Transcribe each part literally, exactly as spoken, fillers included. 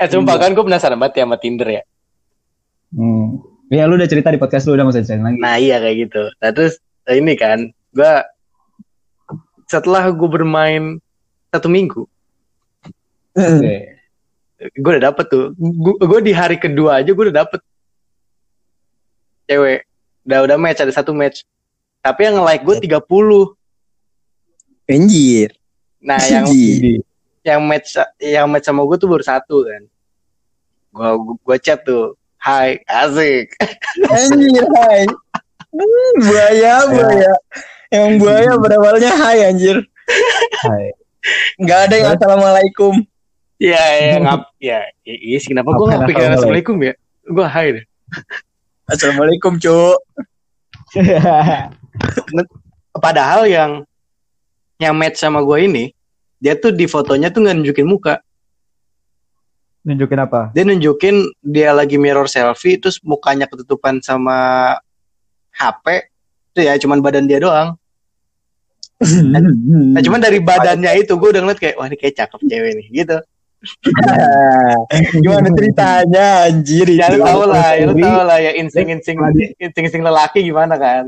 Eh sumpah kan gue penasaran banget ya sama Tinder ya. Hmm. Ya lu udah cerita di podcast lu, udah gak usah ceritain lagi. Nah iya kayak gitu. Nah terus ini kan gue setelah gue bermain satu minggu, okay. gue udah dapet tuh. Gue, gue di hari kedua aja gue udah dapet cewek. Udah udah match, ada satu match. Tapi yang nge-like gue tiga puluh. Anjir. Nah yang Anjir. yang match yang match sama gue tuh baru satu kan. Gue gue chat tuh, hai asik. Anjir hai. Buaya buaya. Yang buaya berawalnya hai anjir. Hai. Gak ada yang assalamualaikum. Ya ya ngap ya. Iya sih kenapa gue nggak pikirin assalamualaikum ya? Gue hai deh. Assalamualaikum cu. Padahal yang yang match sama gue ini, dia tuh di fotonya tuh nggak nunjukin muka. Nunjukin apa? Dia nunjukin dia lagi mirror selfie, terus mukanya ketutupan sama H P. Itu ya cuman badan dia doang. Nah cuman dari badannya itu gue udah ngeliat kayak wah ini kayak cakep cewek nih gitu. Gimana ceritanya anjir. Ya lu tau lah, ya lu tau lah ya insting-insting insting-insting lelaki gimana kan.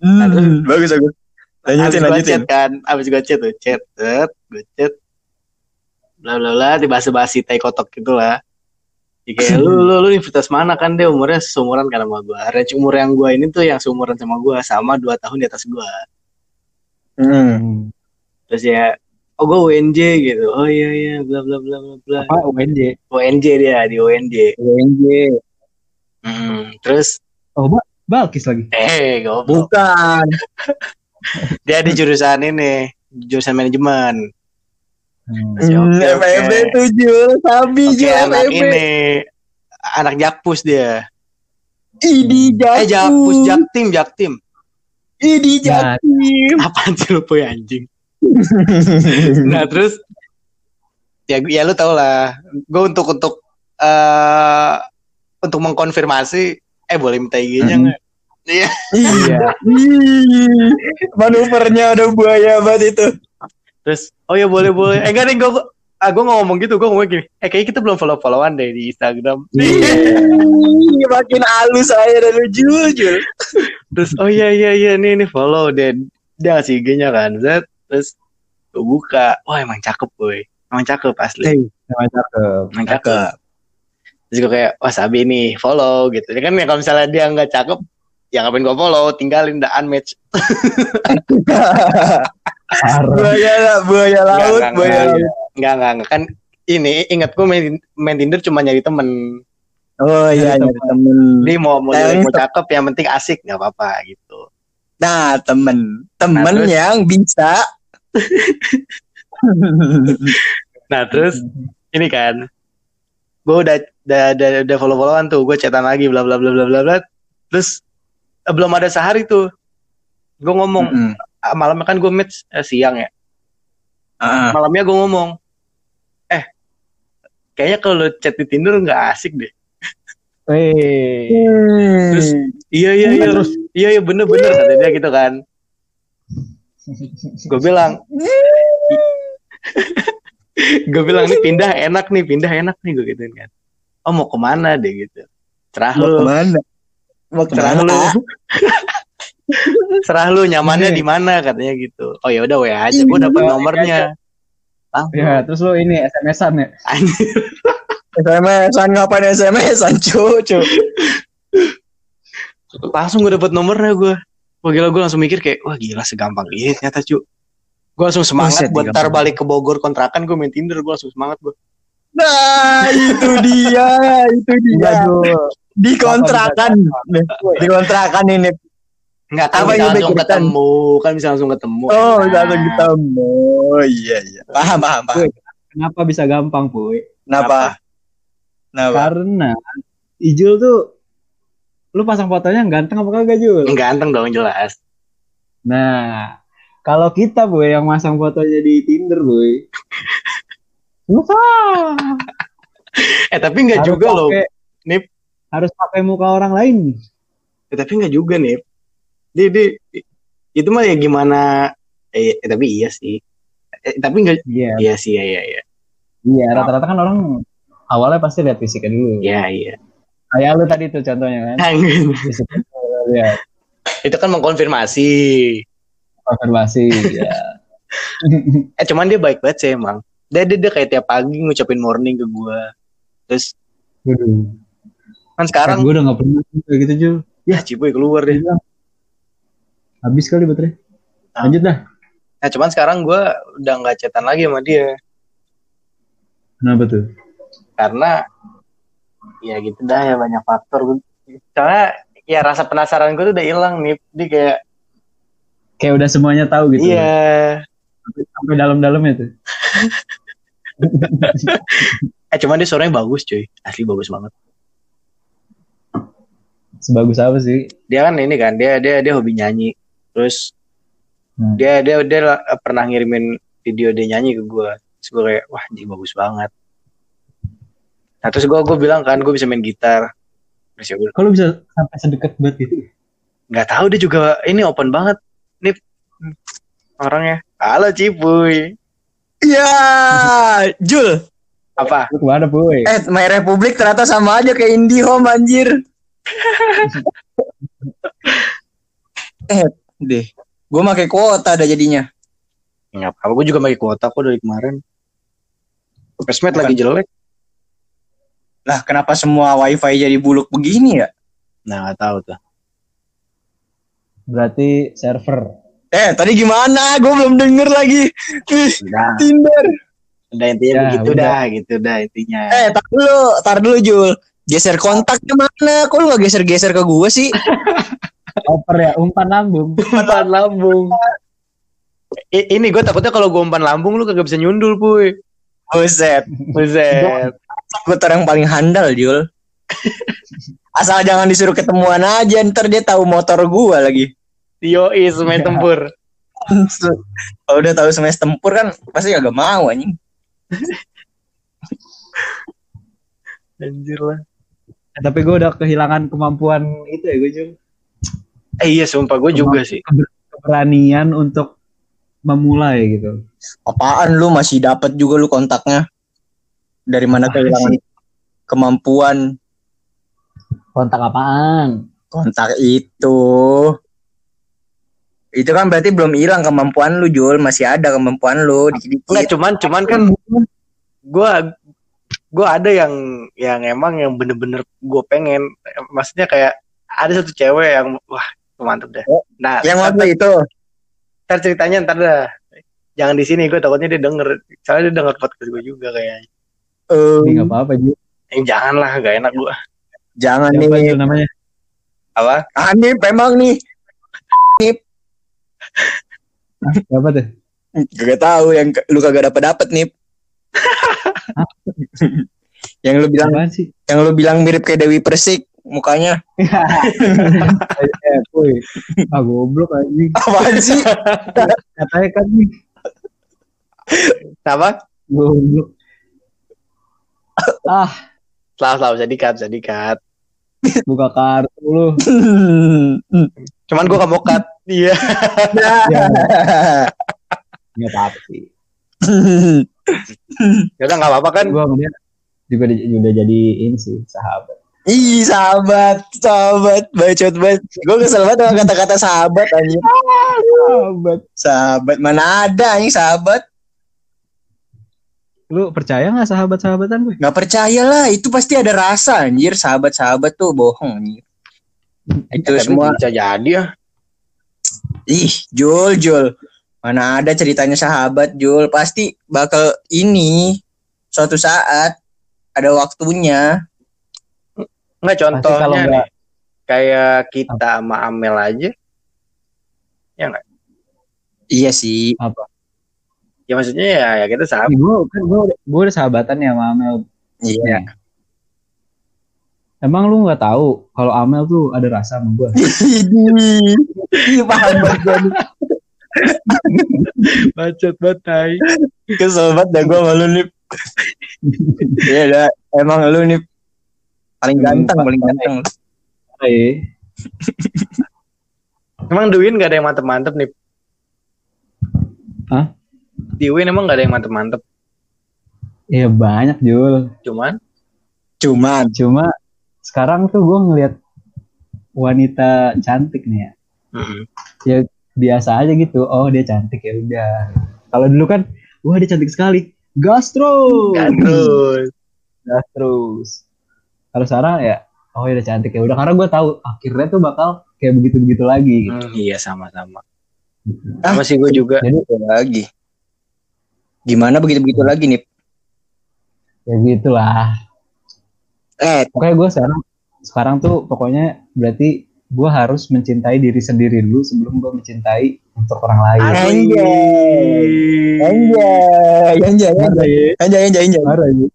Nah, terus, bagus bagus. Lanjutin lanjutin. Abis gue chat kan, abis gue chat tuh chat, gue chat, bla bla bla, dibahas-bahasi tai kotok gitulah. Kayak lu lu lu universitas mana kan, dia umurnya seumuran kan sama gue. Range umur yang gue ini tuh yang seumuran sama gue, sama dua tahun di atas gue. Hmm. Terus ya oh gue U N J gitu, oh iya iya bla bla bla bla. Apa U N J? U N J dia di U N J. U N J. Hmm, terus oh ba- Balkis lagi? Eh hey, bukan. Dia di jurusan ini, jurusan manajemen. Hmm. M M B okay. tujuh, sabi okay, jual anak M M B. Ini anak Jakpus dia. Idi Jakpus. Eh Jakpus Jaktim Jaktim. Idi Jaktim. Nah, apaan sih lupa ya anjing. Nah terus ya, ya lu tau lah gue untuk untuk uh, untuk mengkonfirmasi eh boleh minta I G-nya nggak? Iya manuvernya ada buaya banget itu. Terus oh ya boleh boleh eh enggak deh gue ah gue ngomong gitu gue ngomong gini eh kayaknya kita belum follow followan deh di Instagram. Makin halus saya dan jujur. Terus oh ya ya ya nih nih follow deh, dia ngasih I G-nya kan Z. Terus gue buka, wah emang cakep boy, emang cakep asli, hey, emang cakep, emang cakep. Terus gue kayak, wah sabi nih follow gitu. Dia kan ya kalau misalnya dia nggak cakep, ya ngapain gue follow, tinggalin dah unmatch. buaya, buaya laut, gak, buaya. Enggak enggak enggak kan ini ingat gue main, main Tinder cuma nyari temen. Oh iya nyari temen. Dia mau mau, nah, mau cakep, yang penting asik nggak apa-apa gitu. Nah temen, temen nah, terus, yang bisa. Nah terus ini kan gue udah udah udah, udah follow followan tuh, gue chatan lagi bla bla bla bla bla bla. Terus eh, belum ada sehari tuh gue ngomong mm-hmm. malamnya kan gue match eh, siang ya uh. malamnya gue ngomong eh kayaknya kalau chat di Tinder nggak asik deh. Wey. Terus iya iya iya terus iya iya bener bener kata dia gitu kan. Gue bilang gue bilang nih pindah enak nih pindah enak nih gue gituin kan. Oh mau kemana deh gitu. Cerah mau lu. Kemana? Mau cerah lu. Cerah lu nyamannya di mana katanya gitu. Oh ya udah W A aja gue dapat nomornya. Ah, ya terus lu ini S M S-an ya. Anjir. S M S-an ngapain S M S-an cucu. Langsung gue dapet nomornya gue. Wah gila gue langsung mikir kayak wah gila segampang ini ternyata cu. Gue langsung semangat oh, buat tar balik ke Bogor kontrakan gue main Tinder. Gue langsung semangat gue. Nah itu dia. Itu dia di kontrakan. Di kontrakan ini nggak tahu bisa langsung ketemu. Kan bisa langsung ketemu. Oh bisa langsung ketemu. Iya iya paham paham paham. Kenapa bisa gampang Puy? Kenapa? Kenapa? Karena Ijul tuh lu pasang fotonya ganteng apa kagak Jul? Ganteng dong jelas. Nah, kalau kita Boy yang masang fotonya di Tinder Boy. Eh tapi enggak juga pake, loh. Nip harus pakai muka orang lain. Eh tapi enggak juga Nip. Di, di, di itu mah ya gimana eh tapi iya sih. eh, tapi nggak yeah. Iya sih ya ya ya iya yeah, rata-rata kan orang awalnya pasti lihat fisiknya dulu ya yeah, iya yeah. Kayak lu tadi tuh contohnya kan fisiknya ya itu kan mengkonfirmasi konfirmasi ya eh cuman dia baik banget sih emang dia dia, dia kayak tiap pagi ngucapin morning ke gue terus waduh kan sekarang gue udah nggak pernah gitu Ju ya Ciboy keluar deh habis kali baterai lanjut dah. Nah cuman sekarang gue udah nggak chatan lagi sama dia. Kenapa tuh? Karena ya gitu dah ya banyak faktor. Soalnya ya rasa penasaran gue tuh udah hilang nih. Dia kayak kayak udah semuanya tahu gitu. Iya. Yeah. Sampai dalam-dalamnya tuh. eh cuman dia suaranya bagus cuy, asli bagus banget. Sebagus apa sih? Dia kan ini kan, dia dia dia hobi nyanyi. Terus hmm. dia dia dia pernah ngirimin video dia nyanyi ke gue. Terus gue kayak wah dia bagus banget. Nah terus gue gue bilang kan gue bisa main gitar. Terus ya gue. Kalau bisa sampai sedekat banget gitu? Nggak tahu dia juga ini open banget. Ini orangnya. Halo Cipuy. Iya, Jul. Apa? Lu kemana Boy? Eh My Republic ternyata sama aja kayak IndiHome anjir. eh deh, gue pakai kuota ada jadinya. Nggak apa-apa, gue juga pakai kuota kok dari kemarin. Pesmed lagi jelek. Lah, kenapa semua wifi jadi buluk begini ya? Nah, nggak tahu tuh. Berarti server. Eh, tadi gimana? Gue belum denger lagi. Nah. Tinder. Udah intinya ya, begitu udah. dah, gitu dah intinya. Eh, tar dulu, tar dulu Jul. Geser kontaknya mana? Kok lu gak geser-geser ke gue sih? Oper ya, umpan lambung. Umpan lambung. I- ini gue takutnya kalau gue umpan lambung lu kagak bisa nyundul, Puy. Buset, buset. Gue tar yang paling handal, Jul. Asal jangan disuruh ketemuan aja, ntar dia tahu motor gue lagi. Yoi, semen tempur. Kalau udah tahu semen tempur kan pasti kagak mau anjing. Anjir lah. Tapi gue udah kehilangan kemampuan itu ya gue juga. Eh iya sumpah gue juga sih. Keberanian untuk memulai gitu. Apaan lu masih dapat juga lu kontaknya? Dari mana apaan kehilangan sih? Kemampuan? Kontak apaan? Kontak itu. Itu kan berarti belum hilang kemampuan lu Jul. Masih ada kemampuan lu. Nah, cuman cuman kan gue gue ada yang yang emang yang bener-bener gue pengen. Maksudnya kayak ada satu cewek yang wah mantep deh. Nah, yang waktu itu ntar ceritanya ntar dah. Jangan di sini gue takutnya dia denger. Soalnya dia denger podcast gue juga kayaknya. Eh um, nggak apa-apa juga. Eh janganlah, nggak enak gue. Jangan siapa nih. Apa namanya? Apa? Hanif emang nih. Hanif. Siapa tuh? Gak tahu yang lu kagak dapat dapat nih. Yang lu bilang sih? Yang lu bilang mirip kayak Dewi Persik. Mukanya ah goblok aja. Apaan sih? Katanya kan nih apa? Goblok. Ah Selalu selalu bisa dikat Bisa dikat buka kartu lu. Cuman gue gak mau cut. Iya. Gak apa-apa sih. Yaudah gak apa-apa kan. Gue juga udah jadi ini sih. Sahabat. Ih sahabat, sahabat, bacot banget. Gue kesel banget dengan kata-kata sahabat anjing. Sahabat, sahabat mana ada anjing sahabat? Lu percaya nggak sahabat-sahabatan gue? Nggak percaya lah, itu pasti ada rasa anjir. Sahabat-sahabat tuh bohong anjir. Itu ya, semua bisa jadi ya. Ih, Jul, Jul, mana ada ceritanya sahabat Jul? Pasti bakal ini suatu saat ada waktunya. Nggak contohnya nih, kayak kita sama Amel aja, ya nggak? Iya sih. Apa? Ya maksudnya ya, ya kita sahabat. Gue kan gue udah sahabatan ya sama Amel. Iya. Nih. Emang lu nggak tahu kalau Amel tuh ada rasa sama gue? Iya paham banget. Bacot banget. Kesel banget dah gue sama lu Nip. Iya dah, emang lu Nip. Paling ganteng, hmm, paling ganteng. Iya. Emang Duin gak ada yang mantep-mantep nih? Hah? Di U I N emang gak ada yang mantep-mantep? Iya banyak, Jul. Cuman? Cuman. Cuma sekarang tuh gue ngeliat wanita cantik nih ya. Mm-hmm. Ya biasa aja gitu. Oh dia cantik ya udah. Kalau dulu kan, wah dia cantik sekali. Gas terus. Gas terus. Gas terus. Kalau sekarang ya, oh ya udah cantik ya udah. Karena gue tahu akhirnya tuh bakal kayak begitu-begitu lagi. Gitu. Hmm, iya sama-sama. Ah, sama sih gue juga. Jadi lagi. Gimana begitu-begitu lagi nih? Ya gitulah. Eh, pokoknya gue sekarang sekarang tuh pokoknya berarti gue harus mencintai diri sendiri dulu sebelum gue mencintai untuk orang lain. Anjay, anjay, anjay, anjay, anjay, anjay.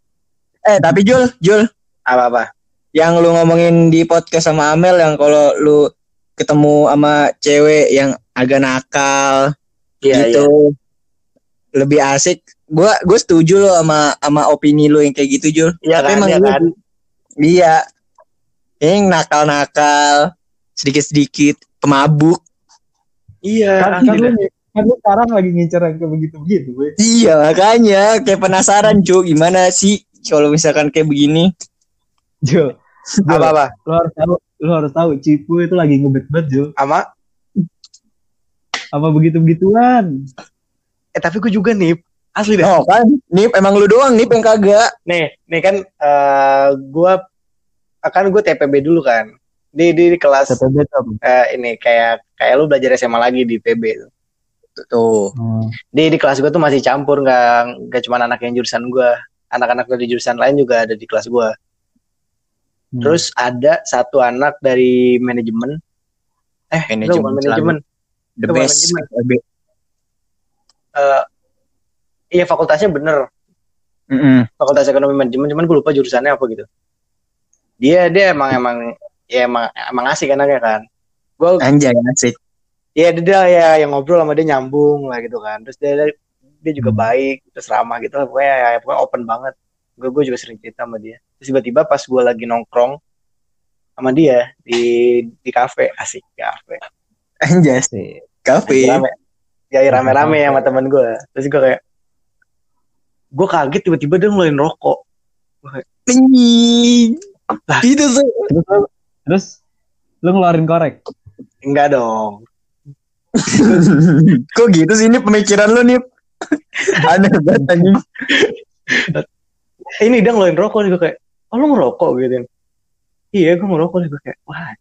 Eh tapi Jul, Jul, apa-apa? Yang lu ngomongin di podcast sama Amel yang kalau lu ketemu sama cewek yang agak nakal, yeah, gitu, yeah, lebih asik. Gue gue setuju lo sama sama opini lu yang kayak gitu Jul. Iya tapi kan, emang ya lu, kan? Iya, yang nakal-nakal. Sedikit-sedikit pemabuk. Iya. Kan lu kan sekarang lagi ngincer yang kayak begitu-begitu. Iya makanya kayak penasaran Jo, gimana sih kalau misalkan kayak begini Jo, Jo apa-apa? Lu harus tahu, lu harus tahu Cipu itu lagi ngebet-bet Jo. Ama? Apa begitu-begituan? Eh tapi gue juga nip. Asli deh. Oh kan nip, emang lu doang nip yang kagak. Nih, nih kan uh, gue akan gue T P B dulu kan. Di, di di kelas uh, ini kayak kayak lu belajar S M A lagi di P B tuh. Hmm. Di di kelas gue tuh masih campur, nggak nggak cuma anak yang jurusan gue, anak-anak dari jurusan lain juga ada di kelas gue. Hmm. Terus ada satu anak dari manajemen, eh manajemen manajemen the best manajemen. Uh, iya fakultasnya bener, mm-hmm, fakultas ekonomi manajemen, cuman gue lupa jurusannya apa gitu. Dia dia emang emang ya emang, emang asik anaknya kan. Gue anjay asik. Ya dia ya yang ngobrol sama dia nyambung lah gitu kan. Terus dia dia juga baik, terus ramah gitu lah. Pokoknya ya, pokoknya open banget. Gue gue juga sering cerita sama dia. Terus tiba-tiba pas gue lagi nongkrong sama dia di di kafe, asik kafe. Anjay sih. Kafe. Ya rame-rame sama teman gue. Terus gue kayak gue kaget tiba-tiba dia ngeluarin rokok. Tinggi. Itu sih. Terus lu ngeluarin korek? Enggak dong. Kok gitu sih ini pemikiran lu nih? Aneh banget anjing. Ini dia ngeluarin rokok nih, gue kayak, "Oh, lu ngerokok?" gitu. Iya, gue ngerokok nih, gue kayak, "Wah,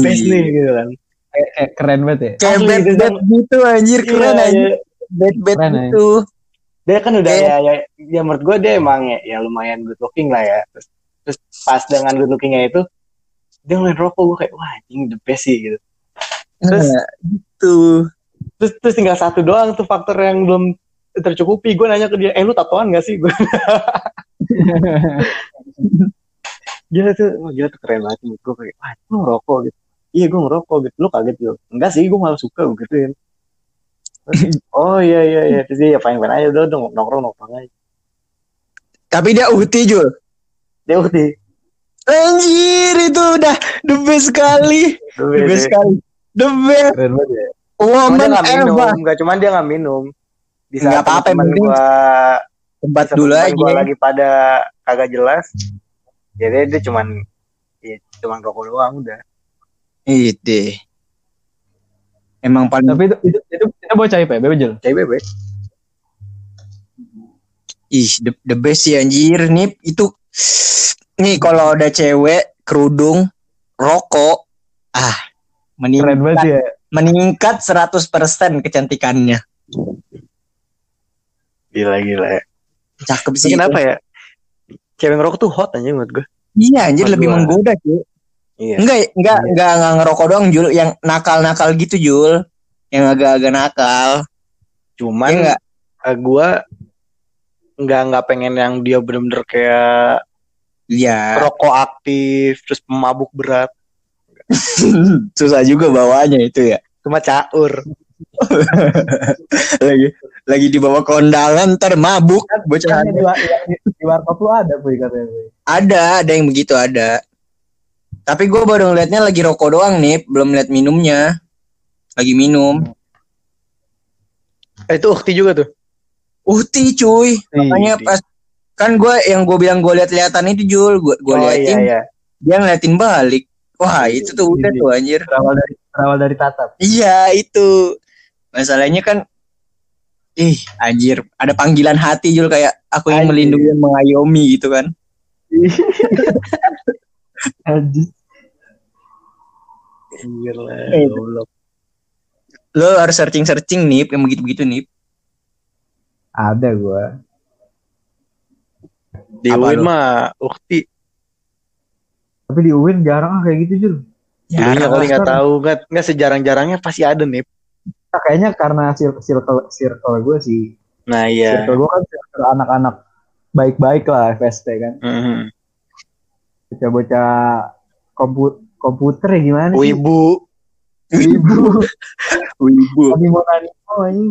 best nih," gitu kan. Eh, eh, keren banget ya. Kayak bad bad gitu anjir, keren iya, anjir. Bad bad gitu. Dia kan udah eh. ya, ya ya menurut gue dia emang ya, ya lumayan good looking lah ya. Terus, terus pas dengan good lookingnya itu dia ngeliat rokok, gue kayak, wah ini the best sih gitu. Terus nah, gitu. Terus terus tinggal satu doang tuh faktor yang belum tercukupi. Gue nanya ke dia, eh lu tatoan gak sih? Gue gila tuh, oh, gila tuh keren banget. Gue kayak, wah lu ngerokok gitu. Iya gue ngerokok gitu. Lu kaget gitu? Enggak sih, gue malah suka gituin. Terus, oh iya iya iya. Terus dia ya fine-fine aja udah dong, nongkrong-nongkrong aja. Tapi dia uhti Jul. Dia uhti. Anjir itu udah the best sekali. The best, the best sekali. The best. Ya. Woman ever. Enggak cuman dia enggak minum. Bisa enggak apa-apa mending tempat dulu aja. Gua lagi pada kagak jelas. Jadi dia cuman ya cuman rokok doang udah. Ide. Emang paling tapi itu itu, itu, itu bocah I P B Jul. I P B. Ih, the, the best sih anjir nih itu. Nih kalau ada cewek kerudung rokok ah meningkat ya. Meningkat seratus persen kecantikannya. Gila gila ya. Cakep sih. Kenapa ya? Cewek ngerokok tuh hot anjing menurut gue. Iya anjir menurut lebih gua menggoda sih. Iya. Enggak enggak iya. enggak enggak ngerokok doang Jul, yang nakal-nakal gitu Jul. Yang agak-agak nakal. Cuman enggak uh, gua enggak enggak pengen yang dia bener-bener kayak iya, rokok aktif, terus pemabuk berat. Susah juga bawaannya itu ya. Cuma caur. lagi lagi dibawa kondangan ntar mabuk bocah. Di, di, di warkop lu ada Boy katanya Boy. Ada, ada yang begitu ada. Tapi gue baru ngeliatnya lagi rokok doang nih, belum lihat minumnya. Lagi minum. Eh, itu ukti juga tuh. Uhti cuy, makanya pas kan gue yang gue bilang gue liat-liatan itu Jul, gue gue oh, liatin, iya, iya. Dia ngeliatin balik, wah itu tuh udah tuh anjir. Berawal dari berawal dari tatap. Iya itu, masalahnya kan, ih anjir, ada panggilan hati Jul kayak aku yang melindungi dan mengayomi gitu kan. Anjir, anjir lah. Eh, lo harus searching-searching nih, yang begitu-begitu nih. Ada gue. Di U I N mah ukti. Tapi di U I N jarang kayak gitu Jul. Ya, ya kali nggak tahu kan, nggak sejarang-jarangnya pasti ada nih. Nah, kayaknya karena circle circle gue sih. Nah iya. Circle gue kan circle anak-anak baik-baik lah F S T kan. Mm-hmm. Bocah-bocah komput komputer ya gimana? Wibu. Wibu. Wibu. Animo-animo ini.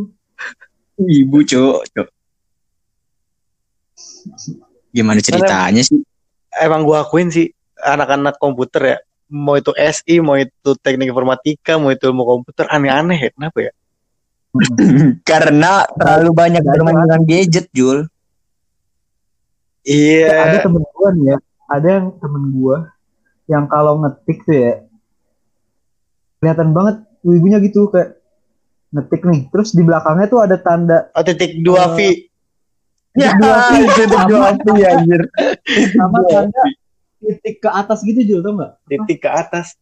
Wibu cok. Gimana ceritanya sih? Emang gue akuin sih anak-anak komputer ya, mau itu S I, mau itu teknik informatika, mau itu ilmu komputer, aneh-aneh ya. Kenapa ya? Karena terlalu banyak bermain dengan gadget Jul. Iya yeah. Ada temen gue nih ya, ada yang temen gue yang kalau ngetik tuh ya kelihatan banget wibunya gitu, kayak ngetik nih terus di belakangnya tuh ada tanda oh, titik dua V. Ya, titik dua V anjir. Sama tanda titik ke atas gitu Jul, tau gak? Titik ke atas.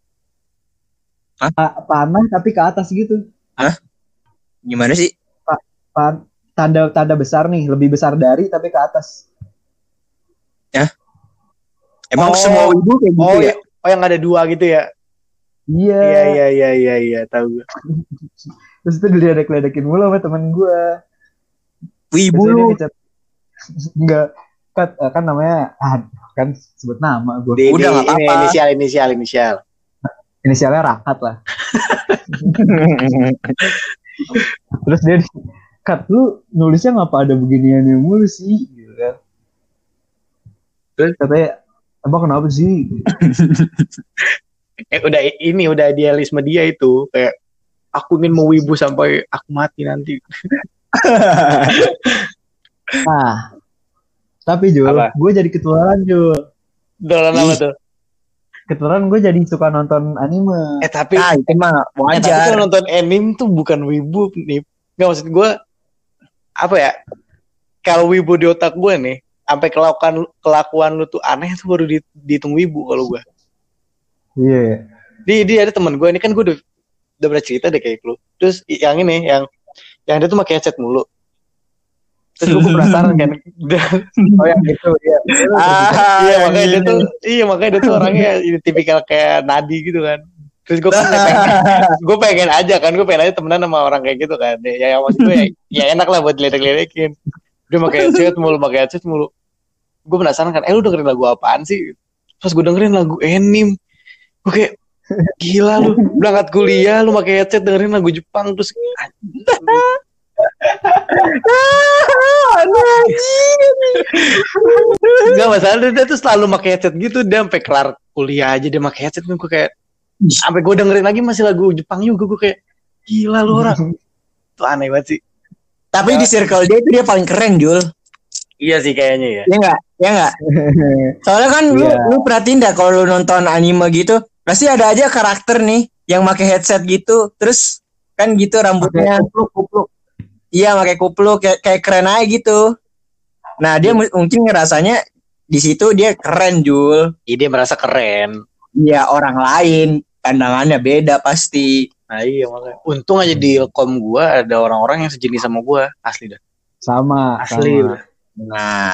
Hah? Panah tapi ke atas gitu. Hah? Gimana sih? Pa- pan- tanda tanda besar nih, lebih besar dari tapi ke atas. Ya. Emang oh, semua ibu kayak gitu oh, ya? Oh, yang ada dua gitu ya? Iya. Iya iya iya iya iya, tahu gue. Terus itu diledek-ledekin mulu sama teman gue. Wibu. Enggak kan, kan namanya kan sebut nama gue. Udah nggak apa-apa. Inisial inisial inisial. Inisialnya Rakat lah. Terus dia Kat, lu nulisnya ngapa ada beginiannya mulu sih gitu kan. Terus katanya abang kenapa sih? eh udah ini udah idealisme dia itu kayak aku ingin mewibu sampai aku mati nanti. Nah, tapi Jul, gue jadi ketularan Jul. Ketularan apa tuh? Ketularan gue jadi suka nonton anime. Eh tapi, nah, itu mah wajar. Tapi nonton anime tuh bukan wibu nih. Nggak, maksud gue apa ya? Kalau wibu di otak gue nih, sampai kelakuan kelakuan lu tuh aneh tuh baru dihitung wibu kalau gue. Iya. Yeah. Di di ada teman gue ini kan gue udah, udah pernah cerita deh kayak lu. Terus yang ini yang yang dia tuh pakai headset mulu. Terus gue penasaran kan. Oh yang gitu ya. Ah, iya makanya dia tuh iya makanya dia tuh orangnya tipikal kayak Nadi gitu kan. Terus gue kan pengen, gue pengen aja kan, gue pengen aja temenan sama orang kayak gitu kan. Ya yang maksud gue ya, ya enak lah buat ledek-ledekin. Dia pakai headset mulu, pakai headset mulu. Gue penasaran kan, eh lu dengerin lagu apaan sih? Terus gue dengerin lagu anime. Gue kayak gila lu, berangkat kuliah lu pakai headset dengerin lagu Jepang terus nggak masalah dia tuh selalu pakai headset gitu, dia sampai kelar kuliah aja dia pakai headset. Gue kayak sampai gue dengerin lagi masih lagu Jepang juga, gue kayak gila lu orang tuh aneh banget sih. Tapi di circle dia itu dia paling keren Jul. Iya sih kayaknya ya. Iya nggak, iya nggak. Soalnya kan lu lu perhatiin dah kalau lu nonton anime gitu pasti ada aja karakter nih yang pakai headset gitu, terus kan gitu rambutnya kupluk kupluk. Iya, pakai kupluk kayak, kayak keren aja gitu. Nah, dia m- mungkin ngerasanya di situ dia keren, Jul. Iya, dia merasa keren. Iya, orang lain pandangannya beda pasti. Nah, iya makanya. Untung aja di ilkom gua ada orang-orang yang sejenis sama gua, asli dah. Sama, asli. Sama. Nah.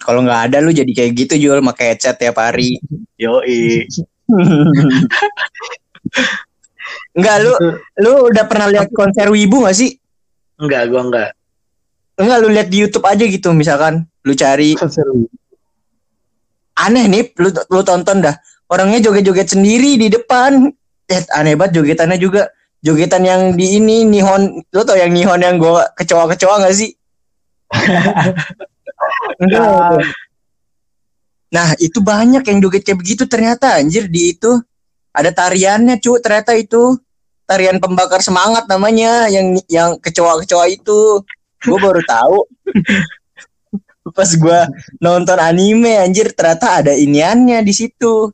Kalau enggak ada lu jadi kayak gitu, Jul, pakai headset tiap hari. Yoi. Enggak, lu lu udah pernah lihat konser wibu gak sih? Enggak, gua enggak. Enggak, lu lihat di YouTube aja gitu misalkan, lu cari konser wibu. Aneh nih, lu lu tonton dah. Orangnya joget-joget sendiri di depan. Eh, aneh banget jogetannya juga. Jogetan yang di ini Nihon, lu tau yang Nihon yang gua kecoa-kecoa gak sih? Enggak. Nah, itu banyak yang joget kayak begitu ternyata anjir di itu. Ada tariannya cu, ternyata itu tarian pembakar semangat namanya, yang yang kecoa-kecoa itu. Gue baru tahu pas gue nonton anime, anjir ternyata ada iniannya di situ.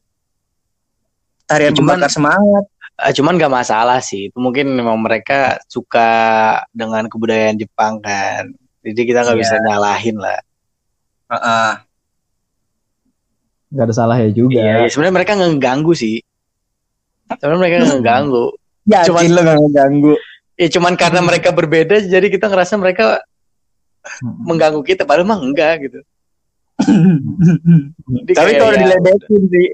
Tarian pembakar semangat. Cuman gak masalah sih, itu mungkin memang mereka suka dengan kebudayaan Jepang kan, jadi kita gak yeah. bisa nyalahin lah. Uh-uh. Gak ada salahnya juga. Iya, yeah, sebenarnya mereka ngeganggu sih. Sebenarnya mereka ngeganggu. Ya, cuman lo gak ngeganggu. Ya cuman karena mereka berbeda, jadi kita ngerasa mereka mengganggu kita, padahal mah enggak gitu. Tapi kalau ya, diledekin sih,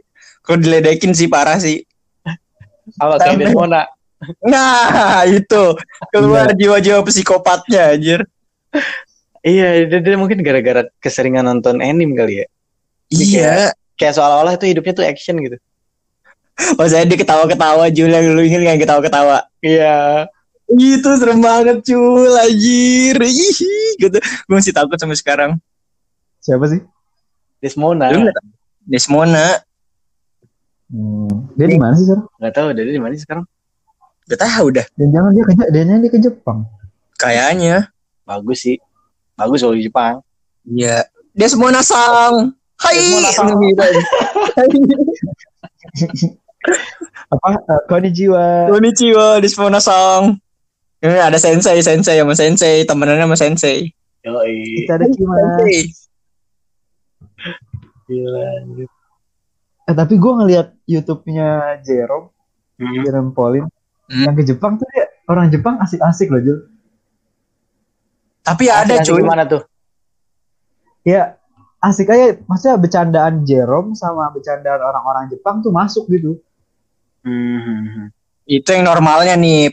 kalau diledekin sih parah sih. Apa kayak Desmona? Nah itu keluar yeah. jiwa-jiwa psikopatnya anjir. Iya, dia, dia mungkin gara-gara keseringan nonton anime kali ya. Iya yeah. kayak, kayak seolah-olah itu hidupnya tuh action gitu. Maksudnya dia ketawa-ketawa. Julian dulu inget kan ketawa-ketawa. Iya yeah. Itu serem banget cul anjir gitu. Gue masih takut sampai sekarang. Siapa sih? Desmona. Desmona Hmm. Dia di mana sih sekarang? Gak tau, dia di mana sih sekarang? Gak tau dah. Dan jangan dia ke, dia, dia ke Jepang. Kayaknya. Bagus sih, bagus kalau di Jepang. Iya. Dia semua nasang. Hai. Apa? Konnichiwa. Konnichiwa. Dia semua nasang. Ini ada sensei, sensei sama sensei, temenannya sama sensei. Yoi. Kita ada kimas. Gila. Eh tapi gue ngeliat YouTube-nya Jerome, mm-hmm. Jerome Pauline, mm-hmm. yang ke Jepang tuh dia orang Jepang asik-asik loh Jul. Tapi ya ada cuy. Gimana tuh? Ya asik aja, maksudnya bercandaan Jerome sama bercandaan orang-orang Jepang tuh masuk gitu. Mm-hmm. Itu yang normalnya nih.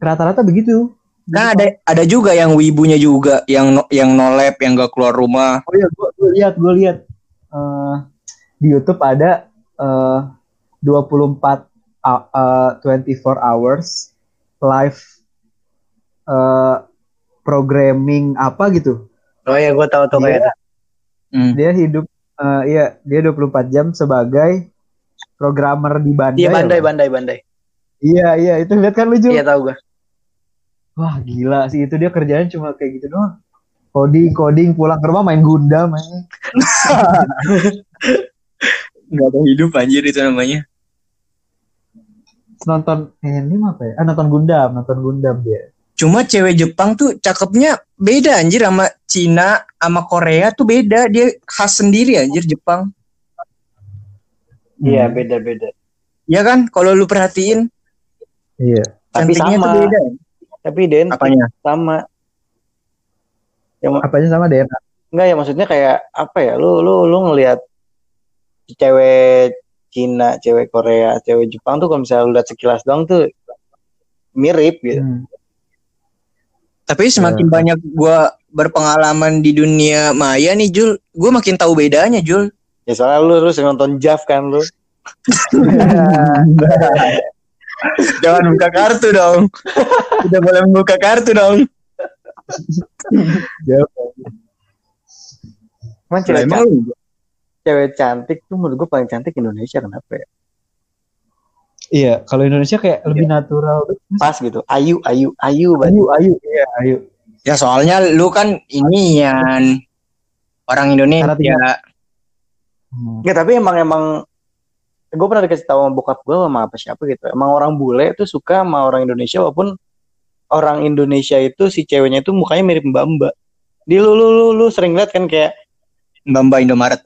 Rata-rata begitu. Nah ada ada juga yang wibunya juga, yang yang no lab, yang gak keluar rumah. Oh iya, gue lihat gue lihat. Uh, di YouTube ada uh, dua puluh empat hours live uh, programming apa gitu. Oh iya gue tahu tahu kayak hmm. Dia hidup uh, iya dia dua puluh empat jam sebagai programmer di Bandai. Iya Bandai Bandai Bandai. Iya iya itu lihat kan lucu. Iya tahu gue. Wah gila sih itu dia kerjanya cuma kayak gitu doang. Coding, coding, pulang ke rumah main Gundam aja. Gak ada hidup anjir itu namanya. Nonton anime apa ya? Ah, nonton Gundam, nonton Gundam dia. Cuma cewek Jepang tuh cakepnya beda anjir sama Cina, sama Korea tuh beda. Dia khas sendiri anjir Jepang. Iya, hmm. beda-beda. Iya kan? Kalau lu perhatiin. Iya. Tapi sama. Tuh beda. Tapi Den, apanya? Sama. Ya, apanya sama D N A? Enggak ya maksudnya kayak apa ya? Lu lu lu ngelihat cewek Cina, cewek Korea, cewek Jepang tuh kalau misalnya lu lihat sekilas doang tuh mirip gitu. Hmm. Tapi semakin hmm. banyak gua berpengalaman di dunia maya nih Jul, gua makin tahu bedanya Jul. Ya soalnya lu terus nonton Jav kan lu. Jangan buka kartu dong. Udah boleh buka kartu dong. Cuman cewek cantik, cewek cantik tuh menurut gue paling cantik Indonesia kenapa ya? Iya, kalau Indonesia kayak lebih natural, pas gitu. Ayu, ayu, ayu, ayu, ayu, iya, ayu. Ya soalnya lu kan ini yang orang Indonesia. Nggak, tapi emang emang gue pernah dikasih tahu sama bokap gue sama apa siapa gitu. Emang orang bule tuh suka sama orang Indonesia walaupun orang Indonesia itu si ceweknya itu mukanya mirip Mbak Mbak. Di lu lu lu, lu sering lihat kan kayak Mbak Mbak Indomaret.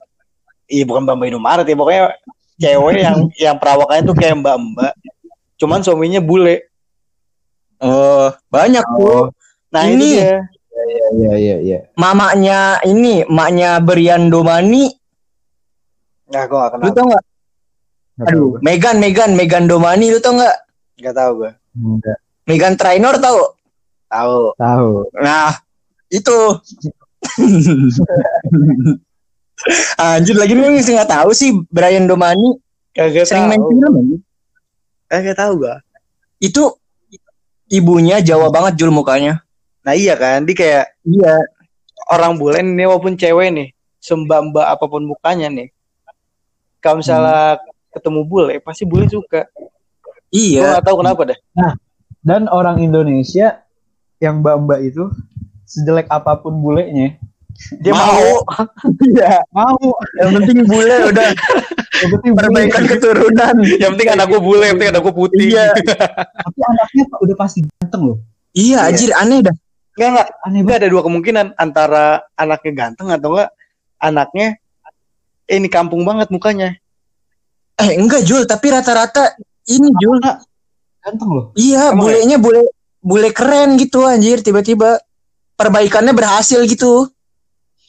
Iya bukan Mbak Mbak Indomaret ya pokoknya cewek yang yang perawakannya tuh kayak Mbak Mbak. Cuman suaminya bule. Oh banyak tuh. Oh. Nah ini. Iya iya iya. Ya. Mamanya ini, maknya Brian Domani. Nah gue gak kenal. Lu tau nggak? Aduh Megan Megan Megan Domani lu tau nggak? Gak tau gue. Enggak. Megan Trainor tahu? Tahu. Tahu. Nah, itu. Anjir lagi lu mesti enggak tahu sih Brian Domani kagak sering main film anjir. Kagak tahu gua. Itu ibunya Jawa banget Jul mukanya. Nah, iya kan? Dia kayak iya, orang bule nih walaupun cewek nih, sembamba apapun mukanya nih. Kalau misalnya hmm. ketemu bule pasti bule suka. Iya. Gua enggak tahu kenapa dah. Nah. Dan orang Indonesia yang Bamba itu sejelek apapun bulenya dia mau, iya mau. mau. Yang penting bule udah. Yang penting perbaikan bule. Keturunan. Yang penting anak gue bule, yang penting anak gue putih. Iya. Tapi anaknya udah pasti ganteng loh. Iya, iya. Anjir aneh dah. Enggak enggak, aneh banget. Ada dua kemungkinan, antara anaknya ganteng atau enggak anaknya eh, ini kampung banget mukanya. Eh enggak Jul, tapi rata-rata ini Jul ganteng loh. Iya, emang bulenya ya? bule bule keren gitu anjir, tiba-tiba perbaikannya berhasil gitu.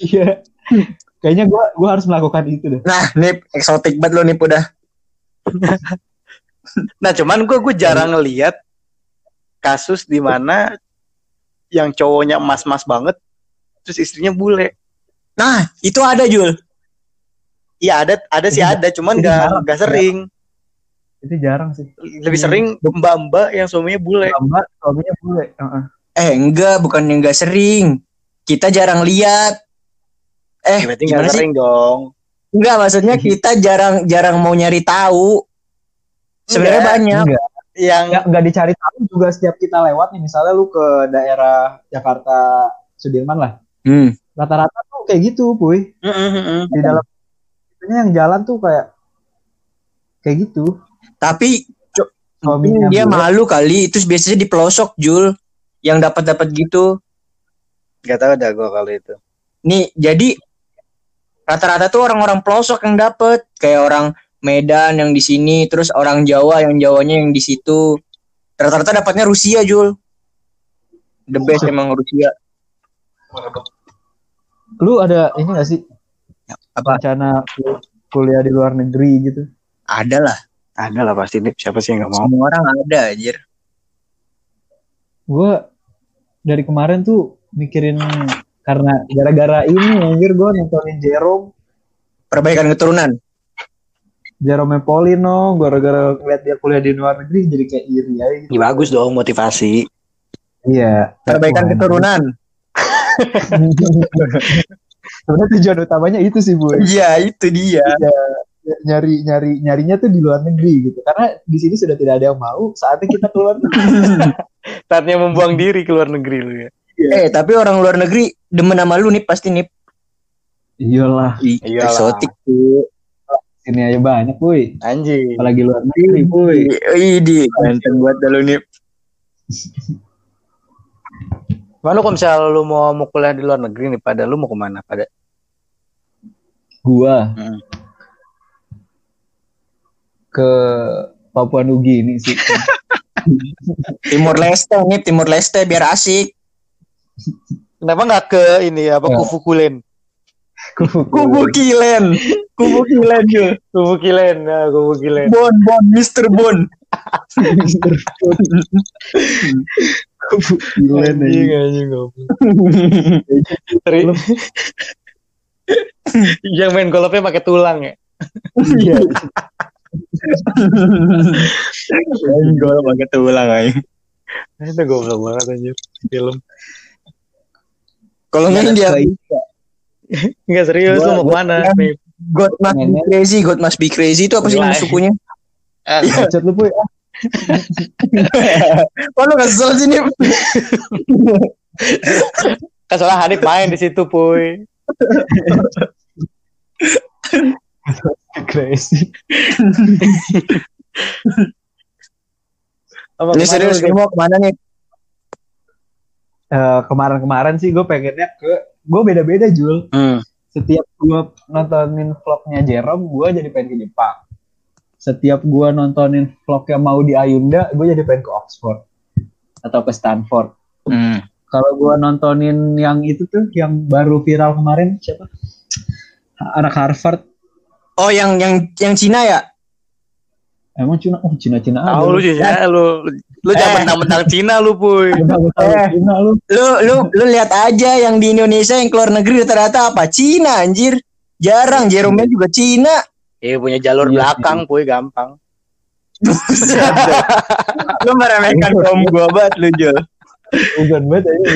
Iya, kayaknya gue gue harus melakukan itu deh. Nah, Nip, eksotik banget lo Nip udah. Nah, cuman gue gue jarang ngeliat kasus di mana yang cowoknya emas-emas banget, terus istrinya bule. Nah, itu ada Jul. Iya ada ada sih ada, cuman nggak nggak sering. Itu jarang sih. Lebih sering mbak-mbak yang suaminya bule. Mbak suaminya bule. Uh-uh. Eh enggak, bukan yang nggak sering. Kita jarang lihat. Eh, berarti gak sering dong. Enggak, maksudnya kita jarang jarang mau nyari tahu. Sebenarnya banyak enggak. Yang enggak dicari tahu juga setiap kita lewat nih, misalnya lu ke daerah Jakarta Sudirman lah. Hmm. Rata-rata tuh kayak gitu, Puy. Mm-hmm. Di dalam itunya yang jalan tuh kayak kayak gitu. Tapi suaminya dia bule. Malu kali, itu biasanya di pelosok, Jul, yang dapat-dapat gitu. Enggak tahu dah gua kalau itu. Nih, jadi rata-rata tuh orang-orang pelosok yang dapet, kayak orang Medan yang di sini, terus orang Jawa yang Jawanya yang di situ. Rata-rata dapatnya Rusia, Jul. The best emang Rusia. Lu ada ini enggak sih? Apa rencana kuliah di luar negeri gitu? Ada lah. Ada lah pasti, Nip. Siapa sih yang enggak mau? Semua orang ada, anjir. Gua dari kemarin tuh mikirin karena gara-gara ini anjir gue nontonin Jerome perbaikan keturunan. Jerome Polino, gara-gara ngeliat dia kuliah di luar negeri jadi kayak iri aja gitu. Ya, bagus dong motivasi. Iya, perbaikan Tuhan. Keturunan. Sebenarnya tujuan utamanya itu sih, Bu. Iya, itu dia. Ya, nyari nyari nyarinya tuh di luar negeri gitu. Karena di sini sudah tidak ada yang mau, saatnya kita keluar. Saatnya membuang diri ke luar negeri lu ya. Eh, tapi orang luar negeri demen sama lu nih pasti nih. Iyalah, iyalah. Eksotik tuh. Ini aja banyak, Puy. Anjing. Apalagi luar negeri, Puy. Idi, ganteng buat lu nih. Mana kalau misalnya lu mau mau kuliah di luar negeri nih, pada lu mau kemana pada? Gua. Hmm. Ke Papua Nugini sih. Timur Leste nih, Timur Leste biar asik. Kenapa nggak ke ini apa ya. Kufukulen? Kufukulen, Kufukulen juga, Kufukulen, nah, Kufukulen. Bon, Bon, Mister Bon, Mister Bon. Kufukulen aja nggak? Terus yang main golfnya pakai tulang ya? Iya. Main golf pakai tulang aja. Itu goblok banget anjir film. Kalau nggak dia nggak serius lu mau kemana? God must be crazy, God must be crazy itu apa sih nama sukunya? Chat lu Puy. Wah lu kesel sih Nip. Kesalahan Hanif main di situ Puy. Crazy. Ini serius lu mau kemana nih? Uh, kemarin-kemarin sih gue pengennya ke gue beda-beda Jul. Hmm. Setiap gue nontonin vlognya Jerome gue jadi pengen ke Jepang. Setiap gue nontonin vlognya Maudy Ayunda gue jadi pengen ke Oxford atau ke Stanford. Hmm. Kalau gue nontonin yang itu tuh yang baru viral kemarin siapa anak Harvard? Oh yang yang yang Cina ya? Emang Cina, oh Cina-Cina aja. Oh, lu Cina, lu lu eh. jangan mentang-mentang Cina lu, Puy. Eh. Cina, lu. lu lu lu lihat aja yang di Indonesia yang keluar negeri rata-rata apa? Cina anjir. Jarang Jerome juga Cina. Eh punya jalur iya, belakang, iya. Puy, gampang. Lu meremehkan kaum gua banget lu, Jul. Ugan banget anjir.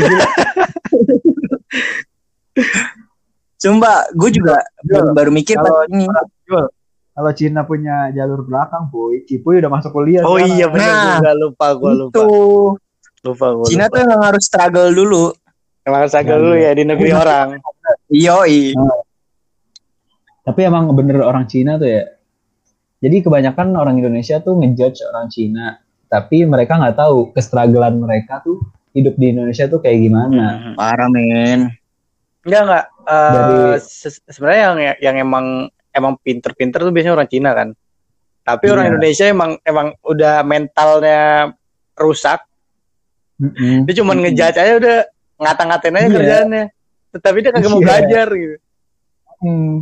Sumpah, gua juga Jol. baru mikir pas ini. Jol. Kalau Cina punya jalur belakang, Puy, Puy udah masuk kuliah. Oh iya benar, nah, gue lupa, gue lupa. Itu. Lupa, lupa. Cina tuh yang harus struggle dulu. Emang harus struggle dulu ya di negeri orang. Yoi. Nah, tapi emang bener orang Cina tuh ya. Jadi kebanyakan orang Indonesia tuh ngejudge orang Cina, tapi mereka nggak tahu kestrugglean mereka tuh hidup di Indonesia tuh kayak gimana. Hmm, parah men. Enggak enggak. Uh, Dari... se- sebenarnya yang yang emang emang pinter-pinter tuh biasanya orang Cina kan. Tapi orang yeah. Indonesia emang emang udah mentalnya rusak. Mm-hmm. Dia cuma mm-hmm. ngejudge aja udah ngata-ngatain aja yeah. kerjaannya. Tetapi dia kagak yeah. mau belajar gitu. Hmm.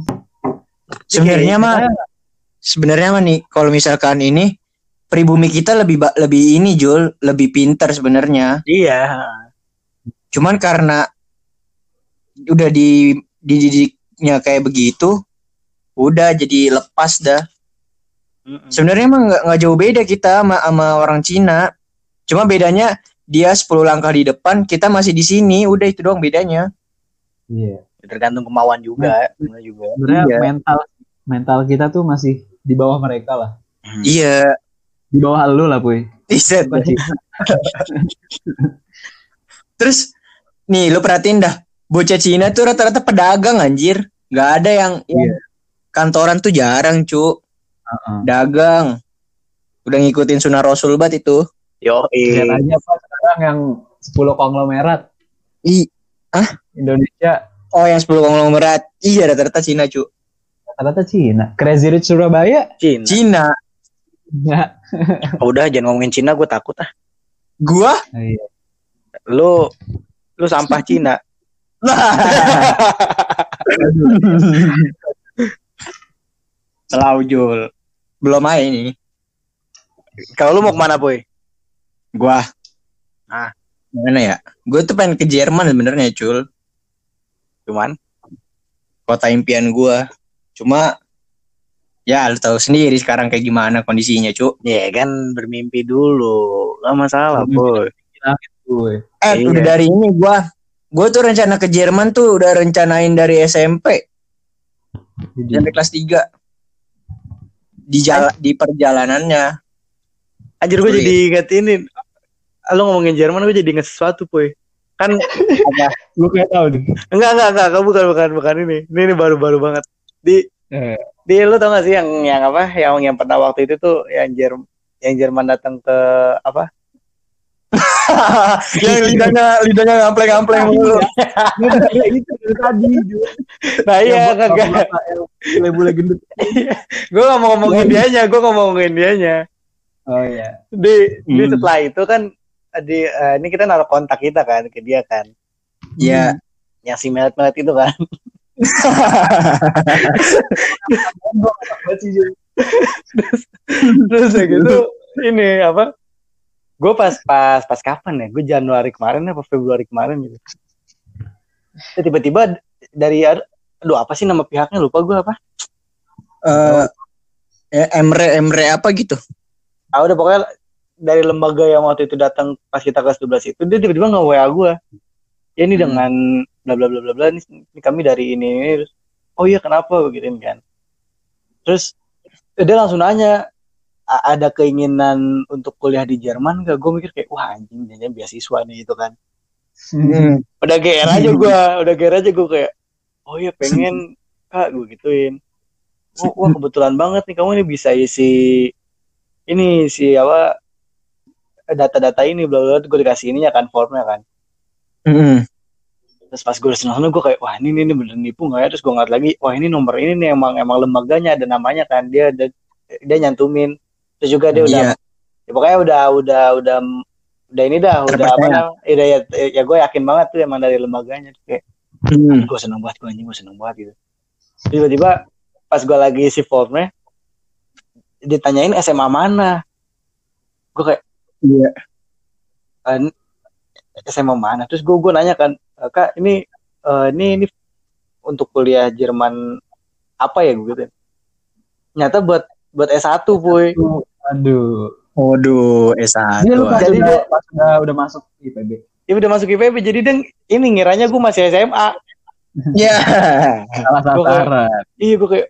Sebenarnya mah sebenarnya mah nih kalau misalkan ini pribumi kita lebih lebih ini Jul, lebih pintar sebenarnya. Iya. Cuman karena udah di dididiknya kayak begitu, udah jadi lepas dah. Mm-mm. Sebenarnya emang nggak nggak jauh beda kita sama, sama orang Cina. Cuma bedanya dia sepuluh langkah di depan, kita masih di sini. Udah itu doang bedanya. Iya. Yeah. Tergantung kemauan juga. Nah, juga. Sebenarnya iya. mental mental kita tuh masih di bawah mereka lah. Iya. Di bawah lu lah, Puy. Iset. Terus, nih lu perhatiin dah. Bocah Cina tuh rata-rata pedagang, anjir. Gak ada yang... Yeah. Kantoran tuh jarang, cu. Uh-uh. Dagang. Udah ngikutin sunah Rasul banget itu. Yoi. Katanya apa sekarang yang sepuluh konglomerat. I... Hah? Indonesia. Oh, yang sepuluh konglomerat. Iya, rata-rata Cina, cu. Rata-rata Cina. Crazy Rich Surabaya? Cina. Cina. Ya. Oh, udah jangan ngomongin Cina, gue takut ah. Gua? Oh, iya. Lu lu sampah Cina. Laujul. Belum aja ini. Kalau lu mau kemana, Boy? Gua. Ah, mana ya? Gue tuh pengen ke Jerman sebenarnya, Cul. Cuman kota impian gua. Cuma ya, lu tahu sendiri sekarang kayak gimana kondisinya, Cuk. Ya kan, bermimpi dulu. Gak masalah, Boy. Eh, iya. Udah dari ini gua. Gua tuh rencana ke Jerman tuh udah rencanain dari S M P. Sampai kelas tiga. Di jala- di perjalanannya. Anjir, gua jadi ingat ini. Lu ngomongin Jerman, gua jadi ingat sesuatu, Boy. Kan apa? Gua kayak tahu nih. Enggak, enggak, enggak, bukan bukan bukan ini. Ini, ini baru-baru banget. Di eh. Di lu tau gak sih yang yang apa yang yang pernah waktu itu tuh yang Jerman yang Jerman datang ke apa? yang lidahnya lidahnya ngampleng-ngampleng mulu. Itu tadi. Nah iya kagak. Bule-bule gendut. Gue gak mau ngomongin dianya, gue gak mau ngomongin dianya. Oh iya. Di di setelah itu kan di uh, ini kita naruh kontak kita kan ke dia kan. Iya. Hmm. Yang si melet-melet itu kan. terus, terus gitu ini apa? Gue pas pas pas kapan ya? Gue Januari kemarin apa Februari kemarin gitu. Tiba-tiba dari aduh apa sih nama pihaknya lupa gue apa? Uh, Emre Emre apa gitu? Ah udah pokoknya dari lembaga yang waktu itu datang pas kita kelas dua belas itu dia tiba-tiba nge-W A gue. Ya ini hmm. dengan bla bla bla bla bla ini kami dari ini, ini terus oh iya kenapa begini kan terus dia langsung nanya ada keinginan untuk kuliah di Jerman gak? Gue mikir kayak wah anjing jadinya beasiswa nih gitu kan hmm. udah G R aja gue udah G R aja gue kayak oh iya pengen kak gue gituin oh, wah kebetulan banget nih kamu ini bisa isi ini si apa data-data ini bla bla gue dikasih ininya kan formnya kan hmm. Terus pas gue senang-senang gue kayak wah ini ini, ini bener nipu nggak ya terus gue ngeliat lagi wah ini nomor ini nih emang emang lembaganya ada namanya kan dia ada, dia nyantumin terus juga dia yeah. udah ya pokoknya udah udah udah udah ini dah terpercaya. Udah apa nang ya, ya, ya gue yakin banget tuh emang dari lembaganya kayak hmm. gue seneng banget gue anjing gue seneng banget gitu terus tiba-tiba pas gue lagi isi formnya ditanyain S M A mana gue kayak iya yeah. S M A mana terus gue gue nanya kan Kak, ini uh, ini ini untuk kuliah Jerman apa ya gue gitu. Nyata buat buat S satu, Puy. Aduh. Waduh, S satu. Dia lupa, jadi udah, dia udah, udah masuk I P B. Dia udah masuk I P B. Jadi dia ini ngiranya gue masih S M A. Ya. Salah sasaran. Iya, gue kayak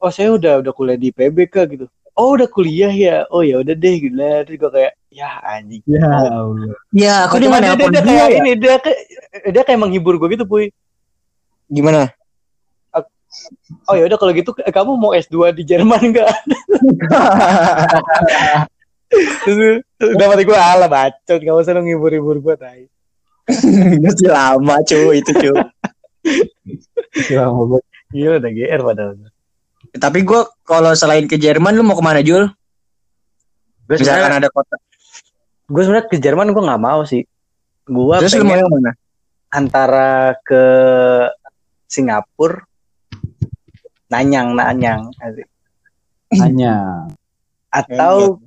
oh, saya udah udah kuliah di I P B Kak gitu. oh udah kuliah ya, oh ya udah deh gila. Terus gue kayak ya anjing ya Allah. Ya aku di mana dia, dia, dia kayak ya? Ini dia kayak dia kayak menghibur gue gitu Puy. Gimana? Oh ya udah kalau gitu kamu mau S dua di Jerman enggak? Terus udah mati gue ala bacot, enggak usah ngibur-hibur gue tai. Masih lama cuy itu cuy. Masih lama banget. Iya udah G R padahal. Tapi gue kalau selain ke Jerman lu mau kemana Jul? Gue misalkan ada kota. Gue sebenarnya ke Jerman gue nggak mau sih. Gue pengen mana? Antara ke Singapura, Nanyang, Nanyang, Nanyang, atau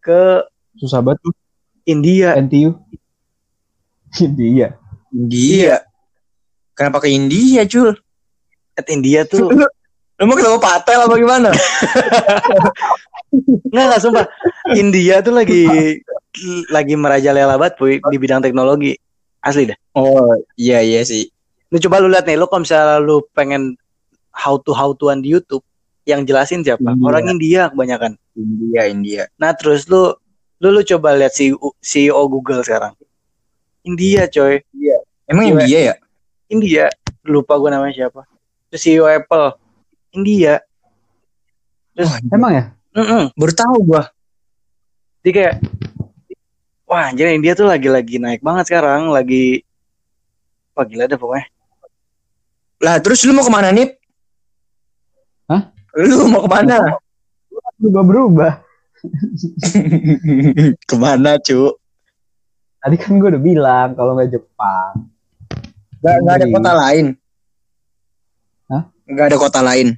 ke susah banget tuh India. N T U. India. India. Kenapa ke India, Cul? Ke India tuh. Lu mau ketemu Patel apa gimana? Nggak, nggak sumpah. India tuh lagi lagi merajalela banget Puy di bidang teknologi. Asli dah. Oh, iya iya sih. Lu coba lu lihat nih, lu kalau misalnya lu pengen how to how toan di YouTube yang jelasin siapa India. Orang India kebanyakan India India. Nah terus lu lu, lu coba lihat C E O Google sekarang India coy. India. Emang C E O India ya? India lupa gue namanya siapa. Terus C E O Apple India. Terus oh, emang ya? Mm-mm. Baru tahu gue. Jadi kayak wah anjir India tuh lagi-lagi naik banget sekarang lagi. Wah gila deh pokoknya. Lah terus lu mau kemana nih? Lu mau kemana? Berubah-berubah. Kemana, cu? Tadi kan gue udah bilang kalau nggak Jepang. Nggak nggak ada kota lain. Hah? Nggak ada kota lain.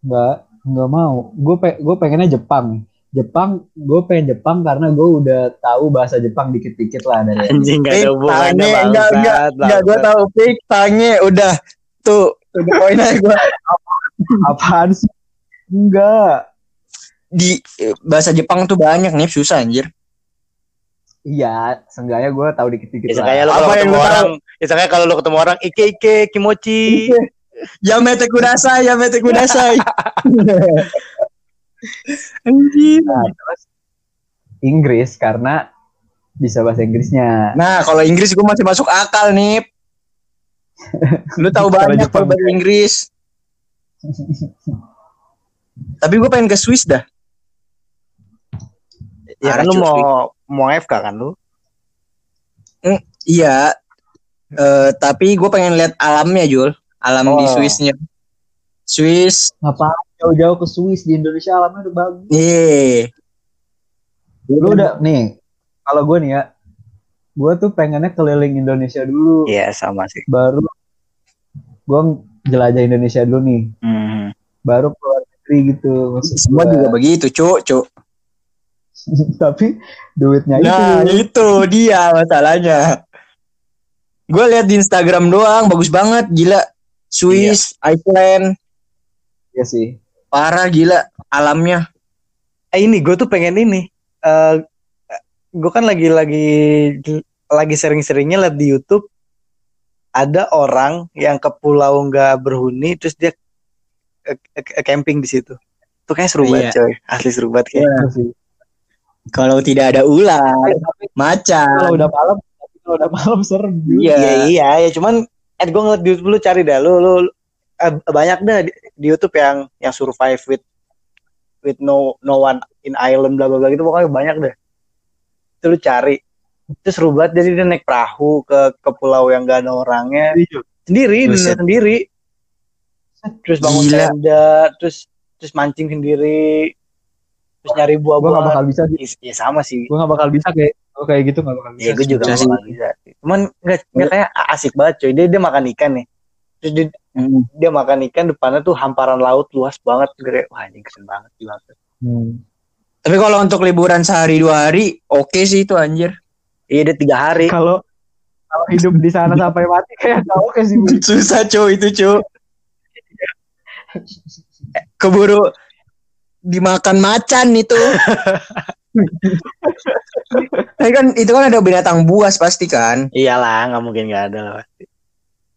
Nggak nggak mau. Gue pe- gue pengennya Jepang. Jepang, gue pengen Jepang karena gue udah tahu bahasa Jepang dikit-dikit lah dari. Anjing nggak ada hubungannya banget. Nggak nggak nggak gue tahu pik tangi udah tuh udah poinnya gue. Apaan sih? Enggak. Di bahasa Jepang tuh banyak nih susah anjir. Iya, seenggaknya gue tahu dikit-dikit. Ya, seenggaknya kalau ketemu orang, ya seenggaknya kalau lo ketemu orang ike ike kimochi. Ike. Yamete kudasai, yamete kudasai. Anjir. Nah, terus Inggris karena bisa bahasa Inggrisnya. Nah, kalau Inggris gue masih masuk akal nih. Lu tahu banyak bahasa Inggris. Tapi gue pengen ke Swiss dah. Ya kan lu mau mau A F K kan lu? Mm, iya. Uh, tapi gue pengen lihat alamnya Jul, alam oh. Di Swissnya. Swiss. Ngapain jauh-jauh ke Swiss di Indonesia alamnya udah bagus. Iya. Yeah. Lu udah nih. Kalau gue nih ya, gue tuh pengennya keliling Indonesia dulu. Iya yeah, sama sih. Baru gue jelajah Indonesia dulu nih, hmm. baru keluar negeri gitu. Maksud semua juga begitu, cuk, cuk. Tapi duitnya itu. Nah itu dia masalahnya. Gue lihat di Instagram doang, bagus banget, gila. Swiss, iya. Iceland, ya sih. Parah gila, alamnya. Eh ini, gue tuh pengen ini. Uh, gue kan lagi-lagi, lagi sering-seringnya lihat di YouTube. Ada orang yang ke pulau nggak berhuni, terus dia camping di situ. Itu kayak seru banget, iya. Coy. Asli seru banget kayak. Iya. Kalau tidak ada ular, macan. Kalau udah malam, kalau udah malam serem juga. Iya, iya, ya. Cuman, eh gue ngeliat di YouTube lu cari dah, lu, lu eh, banyak dah di, di YouTube yang yang survive with with no no one in island, bla bla bla gitu. Pokoknya banyak dah. Itu lu cari. Terus seru banget, jadi dia naik perahu ke ke pulau yang gak ada orangnya sendiri, dunia sendiri. Terus bangun tenda, terus terus mancing sendiri, terus nyari buah-buah. Gue gak bakal bisa. Iya sama sih. Gue gak bakal bisa kayak oh, kayak gitu gak bakal bisa. Iya gue juga gak bakal bisa. Cuman nggak nggak kayak asik banget coy. Dia dia makan ikan nih. Terus dia, hmm. dia makan ikan depannya tuh hamparan laut luas banget, gede. Wah ini keren banget sih banget. Hmm. Tapi kalau untuk liburan sehari dua hari, oke okay sih itu anjir. Iya dia tiga hari. Kalau kalau hidup di sana sampai mati kayak tahu kayak sih. Susah cuy itu cuy. Keburu dimakan macan itu. Tapi kan itu kan ada binatang buas pasti kan. Iyalah nggak mungkin nggak ada lah pasti.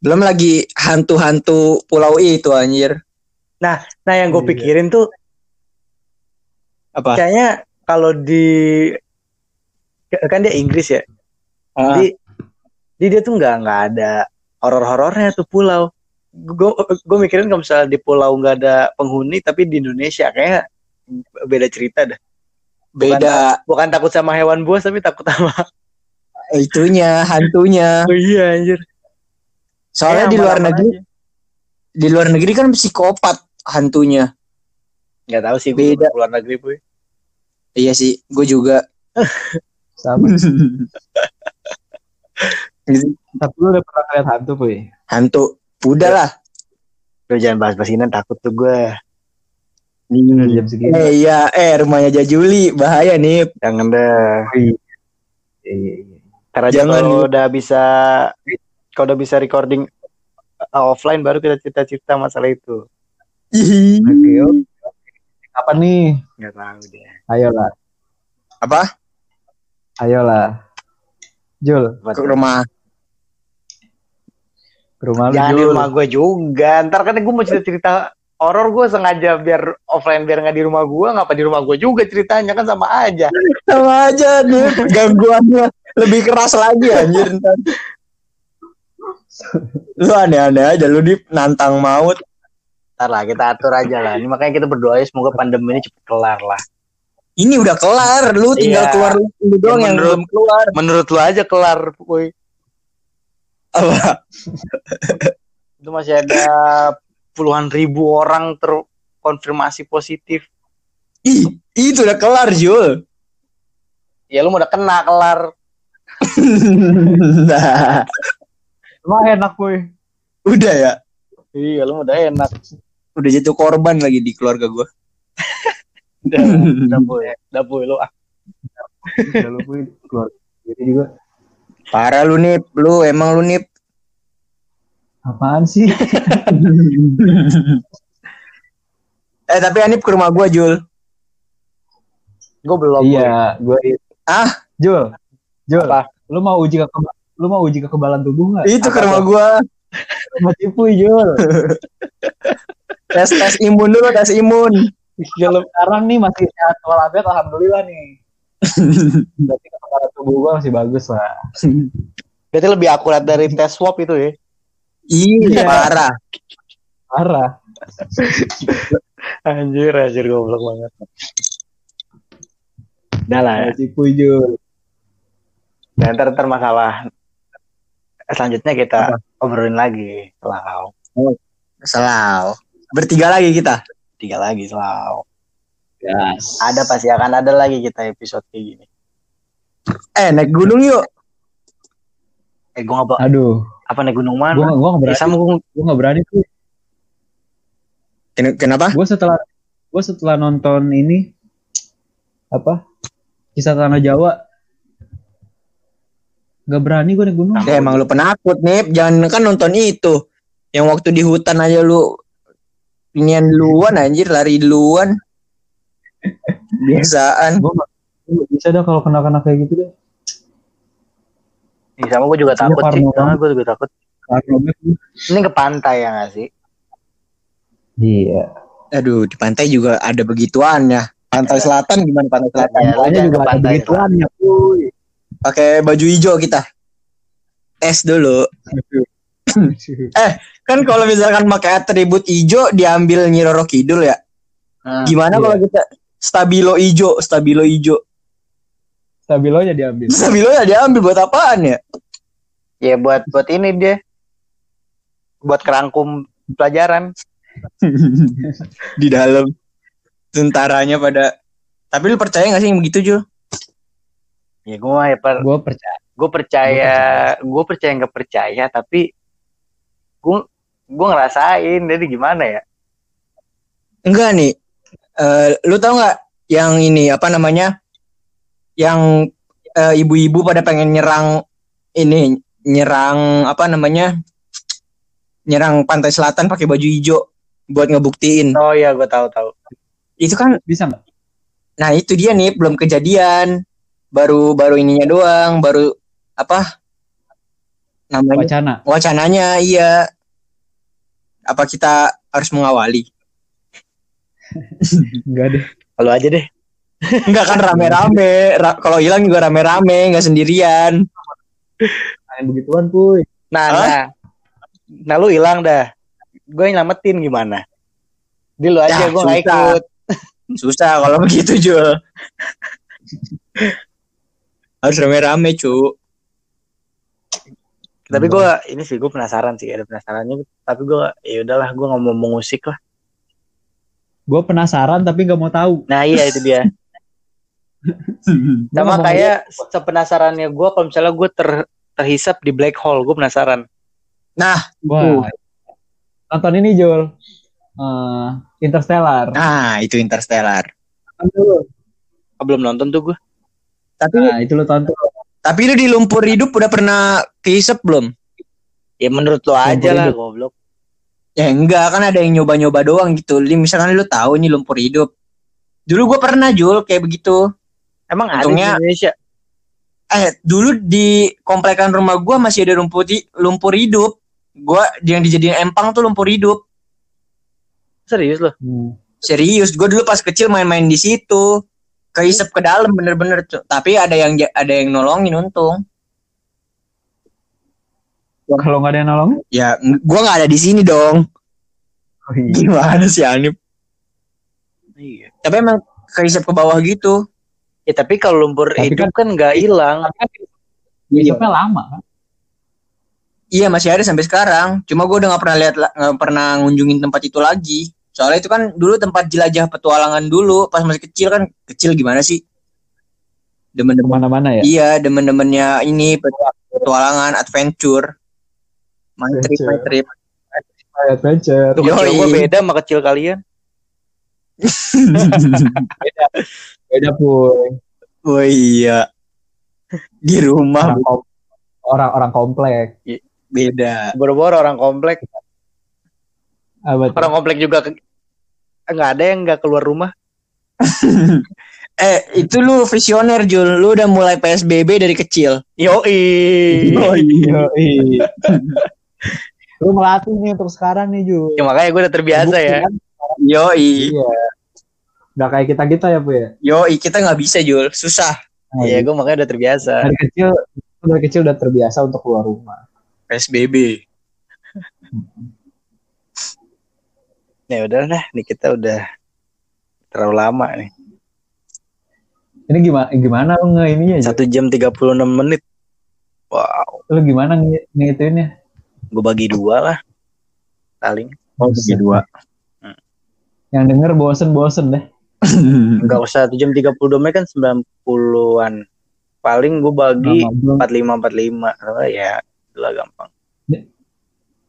Belum lagi hantu-hantu pulau itu anjir. Nah nah yang gue pikirin tuh Apa? Kayaknya kalau di kan dia Inggris ya. Ah. Jadi, jadi dia tuh nggak nggak ada horor-horornya tuh pulau. Gue gue mikirin kalau misalnya di pulau nggak ada penghuni, tapi di Indonesia kayaknya beda cerita dah. Beda. Bukan, bukan takut sama hewan buas, tapi takut sama itunya, hantunya. Oh iya anjir. Soalnya eh, di luar negeri aja. Di luar negeri kan psikopat hantunya. Nggak tahu sih gue di luar negeri, Puy. Iya sih, gue juga. Sama. Tapi lu udah pernah lihat hantu, Puy? Hantu. Udah lah. Lu jangan bahas-bahasinan, takut tuh gue. Nih, hmm. jam segini. Eh, iya, eh rumahnya Jajuli, bahaya nih. Jangan dah. Karena jangan kalau udah bisa kalau udah bisa recording offline baru kita cerita-cerita masalah itu. Oke, oke. Apa nih? Enggak tahu deh. Ayolah. Apa? Ayolah. Jul, ke rumah. Ke rumah lu. Jangan di rumah gue juga. Ntar kan gue mau cerita-cerita horor, gue sengaja biar offline, biar nggak di rumah gue, ngapa di rumah gue juga ceritanya, kan sama aja. Sama aja nih, gangguannya lebih keras lagi anjir. Lu aneh-aneh aja, lu di nantang maut. Ntar lah, kita atur aja lah. Ini makanya kita berdoa ya, semoga pandemi ini cepet kelar lah. Ini udah kelar, lu tinggal iya. keluar lu doang ya, yang belum keluar. Menurut lu aja kelar, Puy. Apa? Itu masih ada puluhan ribu orang terkonfirmasi positif. Ih, itu udah kelar, Jul. Ya lu udah kena kelar. Nah. Emang enak, Boy. Udah ya? Iya, lu udah enak. Udah jatuh korban lagi di keluarga gue. Udah, udah, Boy. Udah, Boy, lu ah. Udah, lu, Boy, keluarga. Jadi juga. Parah lu, Nip. Lu, emang lu, Nip. Apaan sih? eh tapi Anip ke rumah gue, Jul. Gue belum. Iya, gue. Ah, Jul, Jul. Apa? Lu mau uji ke keba- lu mau uji kekebalan tubuh nggak? Itu ke rumah gue. Rumah Cipuy, Jul. tes tes imun dulu, tes imun. Jul sekarang nih masih sehat walafiat, alhamdulillah nih. Berarti kekebalan tubuh gue masih bagus lah. Berarti lebih akurat dari tes swab itu ya? Ih, yeah. parah. Parah. anjir, anjir goblok banget. Udah lah ya. Cipuy, Jul. Nah, ntar, ntar masalah selanjutnya kita Apa? obrolin lagi. Selau. Selau. Bertiga lagi kita. Bertiga lagi, selau. Yes. Ada pasti akan ada lagi kita episode kayak gini. Eh, naik gunung yuk. Eh, gue ngapa? Aduh. Apa naik gunung mana? Gue gue nggak berani. Sama gue gue nggak berani tuh. Kenapa? Gue setelah gue setelah nonton ini apa Kisah Tanah Jawa nggak berani gue naik gunung. Ya, emang lu penakut nih, jangan kan nonton itu yang waktu di hutan aja lu inian luan anjir lari luan. Biasaan. Gue nggak bisa dah kalau kena-kena kayak gitu deh. Iya, sama gue juga takut sih. Sama gue juga takut. Ini ke pantai ya nggak sih? Iya. Aduh, di pantai juga ada begituannya. Pantai ya. Selatan gimana pantai selatan? Ya, pantai juga ada begituannya. Pakai baju hijau kita. Tes dulu. eh, kan kalau misalkan pakai atribut hijau diambil Nyi Roro Kidul ya. Nah, gimana iya. kalau kita stabilo hijau, stabilo hijau? Stabilonya diambil. Stabilonya diambil buat apaan ya? Ya buat buat ini dia. Buat kerangkum pelajaran. Di dalam tentaranya pada. Tapi lu percaya enggak sih yang begitu, Jul? Ya gua ya per... gua percaya. Gua percaya, gua percaya enggak percaya, tapi gua gua ngerasain jadi gimana ya? Enggak nih. Uh, lu tahu enggak yang ini apa namanya? Yang uh, ibu-ibu pada pengen nyerang ini nyerang apa namanya nyerang pantai selatan pakai baju hijau buat ngebuktiin. Oh iya, gue tahu-tahu. Itu kan bisa nggak? Nah itu dia nih belum kejadian, baru baru ininya doang, baru apa namanya wacana. Wacananya iya. Apa kita harus mengawali? Enggak deh. Kalau aja deh. Enggak kan rame-rame. Ra- Kalau hilang juga rame-rame, enggak sendirian. Nah, begituan puy. Nah, huh? nah, nah lu hilang dah. Gue nyelamatin gimana? Di lu aja ya, gue nggak ikut. Susah kalau begitu Jul. Harus rame-rame cu. Tapi gue ini sih gue penasaran sih, ada penasarannya. Tapi gue ya udahlah, gue nggak mau mengusik lah. Gue penasaran tapi nggak mau tahu. Nah iya itu dia. Sama kayak sepenasarannya gue kalau misalnya gue ter, terhisap di black hole, gue penasaran. Nah, wah. Nonton ini Jul, uh, Interstellar. Nah itu Interstellar. Oh, belum nonton tuh gue. Tapi nah, itu lo tonton. Tapi lu di lumpur hidup udah pernah kehisap belum? Ya menurut lo aja lah goblok. Ya enggak, kan ada yang nyoba-nyoba doang gitu. Misalkan lu tahu nih lumpur hidup. Dulu gue pernah Jul kayak begitu. Emang untungnya, ada di Indonesia? Eh dulu di komplekan rumah gue masih ada lumpur lumpur hidup. Gue yang dijadiin empang tuh lumpur hidup. Serius lo? Hmm. Serius. Gue dulu pas kecil main-main di situ. Kehisap ke dalam bener-bener tuh. Tapi ada yang ada yang nolongin untung. Kalau nggak ada yang nolongin? Ya, gue nggak ada di sini dong. Oh, iya. Gimana sih Anip? Iya. Tapi emang kehisap ke bawah gitu. Ya tapi kalau lumpur tapi hidup kan nggak kan hilang. Hisapnya lama kan? Iya masih ada sampai sekarang. Cuma gue udah nggak pernah lihat, nggak pernah ngunjungin tempat itu lagi. Soalnya itu kan dulu tempat jelajah petualangan dulu pas masih kecil kan. Kecil gimana sih? Demen-demen mana-mana ya? Iya, demen-demennya ini petualangan, adventure. My trip, my trip. My adventure. Tuh kecil gue beda sama kecil kalian. beda. Beda pun. Oh iya. Di rumah orang-orang komplek. Beda. Boro-boro orang komplek. Abad. Orang komplek juga ke... nggak ada yang nggak keluar rumah. Eh itu lu visioner Jul, lu udah mulai P S B B dari kecil. Yoi. Yoi. Yoi. Lu melatih nih untuk sekarang nih Jul. Ya makanya gue udah terbiasa ya. Yoi. Iya. Nggak kayak kita kita ya Bu ya. Yoi kita nggak bisa Jul, susah. Iya gue makanya udah terbiasa. Dari kecil, dari kecil udah terbiasa untuk keluar rumah. P S B B. Ya udah lah, nih kita udah terlalu lama nih. Ini gimana gimana lu nge-ininya? satu jam tiga puluh enam menit. Wow. Lu gimana nge-ngituinnya? Gue bagi dua lah. Paling oh, bagi dua. Hmm. Yang denger bosen-bosen deh. Enggak usah satu jam tiga puluh dua menit kan sembilan puluhan. Paling gue bagi empat puluh lima empat puluh lima. Oh, ya, itulah gampang.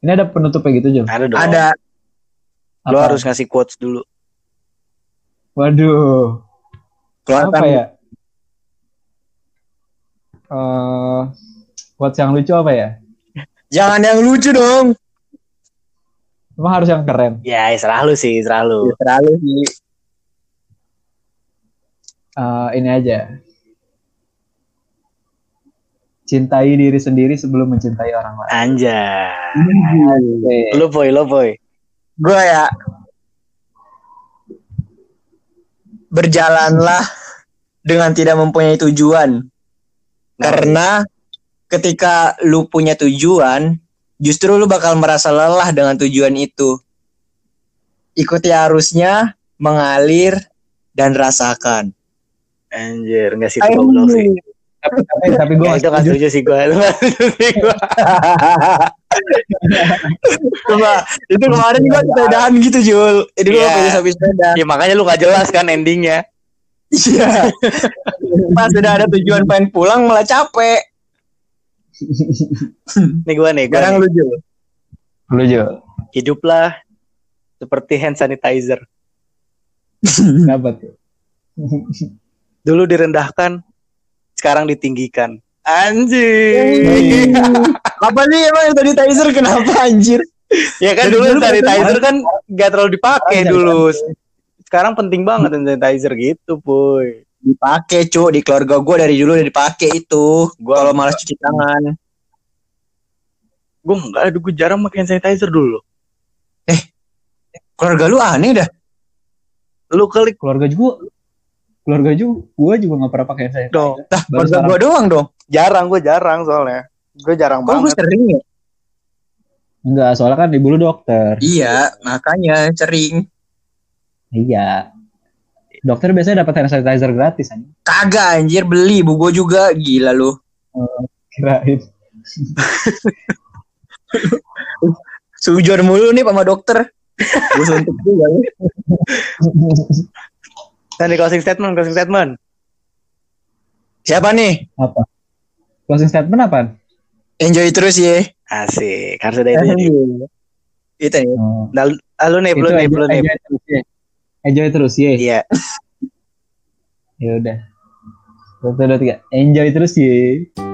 Ini ada penutupnya gitu, Jom? Ada dong. Ada. Lu apa? Harus ngasih quotes dulu. Waduh. Keluarkan. Apa ya? Uh, quotes yang lucu apa ya? Jangan yang lucu dong. Emang harus yang keren. Ya, serah lu sih, serah lu. Ya, serah lu sih. Uh, ini aja. Cintai diri sendiri sebelum mencintai orang lain. Anjay. Lu boy, lu boy. Gue ya, berjalanlah dengan tidak mempunyai tujuan. Nah, karena ketika lu punya tujuan, justru lu bakal merasa lelah dengan tujuan itu. Ikuti arusnya, mengalir, dan rasakan. Anjir, gak sih itu belum sih. Tapi, tapi, tapi gue gak nah, setuju sih gue. Coba, itu kemarin gue sepedaan gitu Jul. Jadi gue pengen habis sepeda. Ya makanya lu gak jelas kan endingnya. Iya. Pas udah ada tujuan pengen pulang malah capek. Nih gue nih. Sekarang lu Jul. Lu Jul. Hiduplah seperti hand sanitizer. Kenapa tuh? Dulu direndahkan, sekarang ditinggikan. Anjir. Apa sih emang sanitizer kenapa anjir? Ya kan dulu, dulu sanitizer kan gak terlalu dipakai dulu. Sekarang penting banget sanitizer gitu, boy. Dipakai, cu. Di keluarga gue dari dulu udah dipakai itu. Gua kalau malas cuci tangan. Gue enggak, aduh gue jarang pakai sanitizer dulu. Eh. Keluarga lu aneh dah. Lu kali keluarga juga Keluarga juga, gue juga gak pernah pakai hand sanitizer. Nah, keluarga gue doang dong. Jarang, gue jarang soalnya. Gue jarang kok banget. Kok gue sering ya? Enggak, soalnya kan di bulu dokter. Iya, makanya sering. Iya. Dokter biasanya dapat hand sanitizer gratis anjing. Kagak anjir, beli bu gue juga. Gila lu. Uh, kirain. Sujud mulu nih sama dokter. Gue suntik juga. Tadi closing statement, closing statement. Siapa nih? Apa? Closing statement apa? Enjoy terus ya. Asik. Harus ada itu jadi. Itu ya. Lalu oh. nih, belum nih, belum nih. Enjoy terus ya. Iya. Ya udah. Satu, dua, tiga. Enjoy terus ya.